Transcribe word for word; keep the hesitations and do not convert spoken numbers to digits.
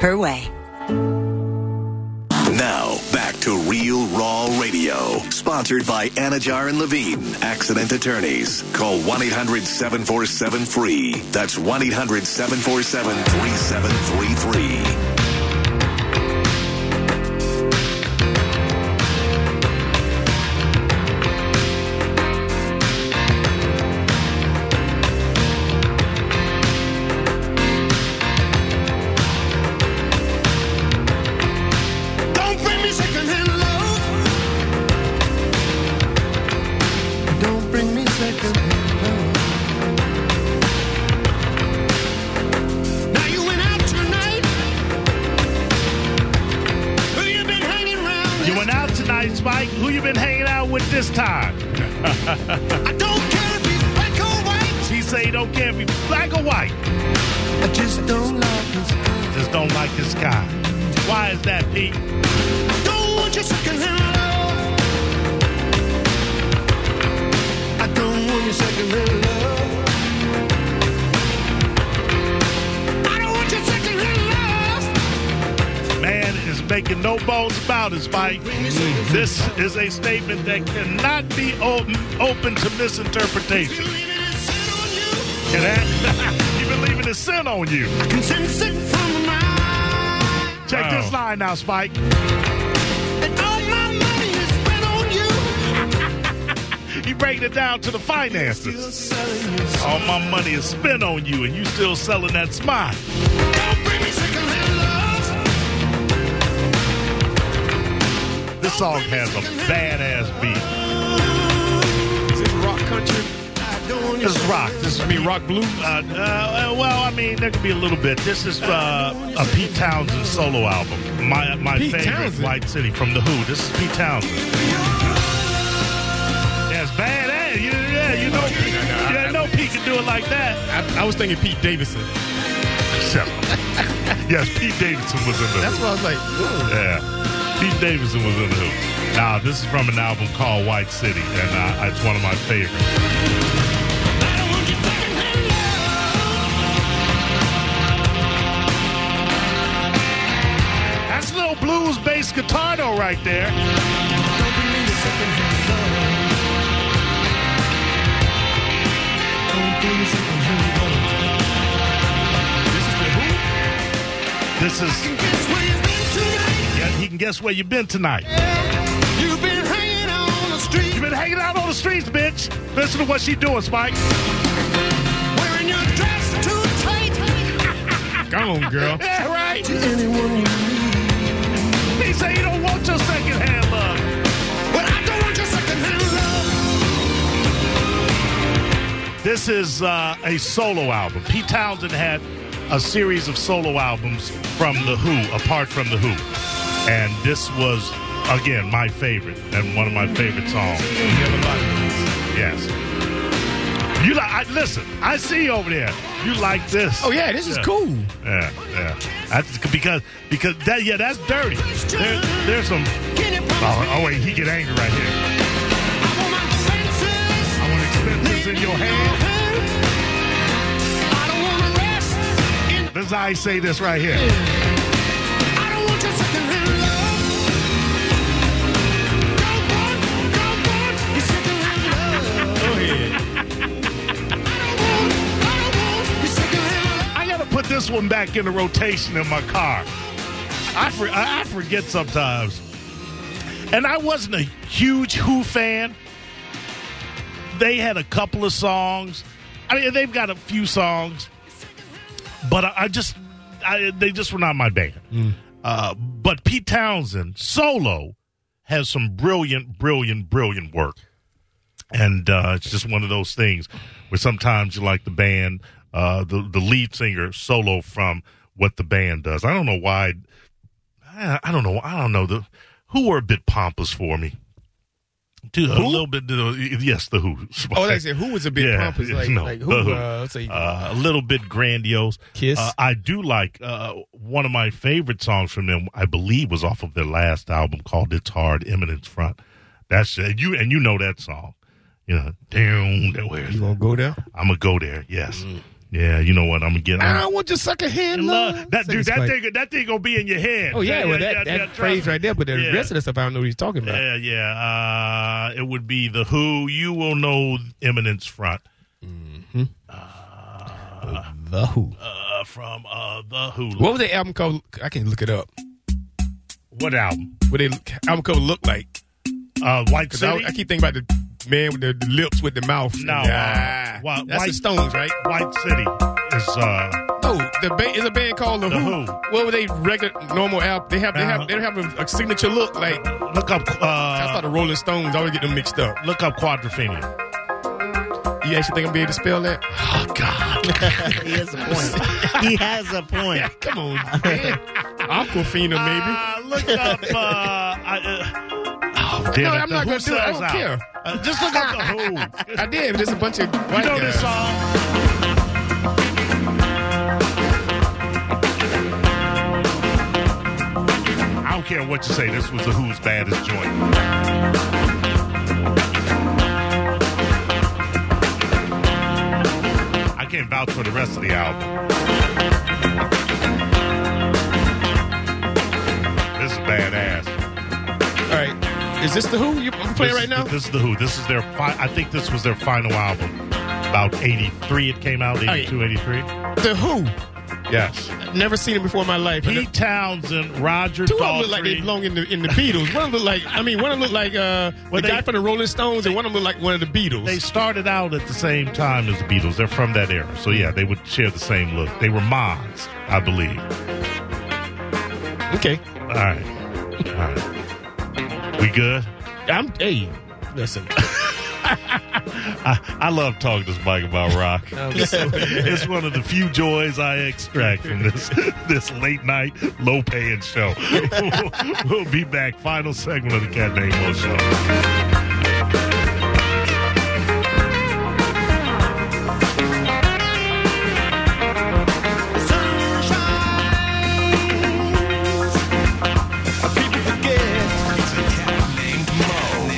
her way. Now, back to Real Raw Radio, sponsored by Anajar and Levine, accident attorneys. Call one eight hundred seven four seven FREE. That's one eight hundred seven four seven three seven three three. Spike, this is a statement that cannot be open, open to misinterpretation. Can that? You believe in a sin on you. I can send sin from the mind. Check wow. this line now, Spike. And all my money is spent on you. You break it down to the finances. All my money is spent on you, and you still selling that smile. Don't bring me secondhand. This song has a badass beat. Is this rock country? This is rock. This is me, rock blues. Uh, uh, well, I mean, there could be a little bit. This is uh, a Pete Townshend solo album. My my Pete favorite, Townsend. White City from The Who. This is Pete Townshend. That's badass. You, yeah, you know, Pete, you didn't know Pete could do it like that. I, I was thinking Pete Davidson. Yes, Pete Davidson was in The Who. That's what I was like. Ooh. Yeah. Pete Davidson was in The Who. Now, this is from an album called White City, and uh, it's one of my favorites. That's a little blues-based guitar, though, right there. This is The Who? This is... He can guess where you've been tonight. Yeah, you've been hanging out on the streets. You've been hanging out on the streets, bitch. Listen to what she doing, Spike. Wearing your dress too tight. Come on, girl. Yeah, right. To anyone you need. He said you don't want your secondhand love. But I don't want your secondhand love. This is uh, a solo album. Pete Townshend had a series of solo albums from The Who, apart from The Who. And this was, again, my favorite and one of my favorite songs. Yes. You like? I, listen, I see you over there. You like this? Oh yeah, this is yeah. cool. Yeah, yeah. That's because because that yeah, that's dirty. There, there's some. Oh, oh wait, he get angry right here. I want expenses in your hand. This is how I say this right here. Put this one back in the rotation in my car. I for, I forget sometimes. And I wasn't a huge Who fan. They had a couple of songs. I mean, they've got a few songs, but I, I just I, they just were not my band. Mm. Uh, but Pete Townshend solo has some brilliant, brilliant, brilliant work, and uh, it's just one of those things where sometimes you like the band. Uh, the the lead singer solo from what the band does. I don't know why. I, I don't know. I don't know the Who were a bit pompous for me. Dude, a little bit. Uh, yes, the Who. Oh, like I said, Who was a bit yeah, pompous. Like, no, like Who? Who. Uh, let's say, uh, a little bit grandiose. Kiss. Uh, I do like uh, one of my favorite songs from them. I believe was off of their last album called "It's Hard," Eminence Front. That's uh, you, and you know that song. You know, down. Where you gonna go there? I'm gonna go there. Yes. Mm. Yeah, you know what? I'm gonna get. I don't want your sucker hand love. That dude, that thing, that thing gonna be in your head. Oh yeah, yeah, well, yeah, that, yeah, that phrase right there. But the yeah. rest of the stuff, I don't know what he's talking about. Yeah, yeah. Uh, it would be The Who. You will know Eminence Front. Mm-hmm. Uh, The Who. Uh, from uh, The Who. What was the album cover? I can't look it up. What album? What the album cover look like? Uh, White City. I, I keep thinking about the. Man with the, the lips with the mouth. No, nah, uh, why, that's White, the Stones, right? White City is. Uh, oh, the ba- is a band called The, the Who. Who. What were they regular normal album? They have they have uh, they have a, a signature look. Like look up. Uh, I thought the Rolling Stones. I always get them mixed up. Look up Quadrophenia. You actually think I'm be able to spell that? Oh God, he has a point. He has a point. Yeah, come on, Aquafina, maybe. Uh, look up. Uh, I, uh, Oh, no, I'm not going to do it. I don't out. care. Uh, just look up The Who. I did. There's a bunch of white You know guys. This song? I don't care what you say. This was The Who's baddest joint. I can't vouch for the rest of the album. This is badass. All right. Is this The Who you playing right now? This is The Who. This is their, fi- I think this was their final album. About eighty-three it came out, eighty-two, eighty-three. The Who? Yes. I've never seen it before in my life. Pete Townsend, Roger Daltrey. Two of them look like they belong in the, in the Beatles. One of them look like, I mean, one of them look like uh, well, the they, guy from the Rolling Stones, and one of them look like one of the Beatles. They started out at the same time as the Beatles. They're from that era. So, yeah, they would share the same look. They were mods, I believe. Okay. All right. All right. We good? I'm, hey, listen. I, I love talking to Spike about rock. It's, it's one of the few joys I extract from this this late night, low paying show. We'll, we'll be back. Final segment of the Cat Named Mo Show.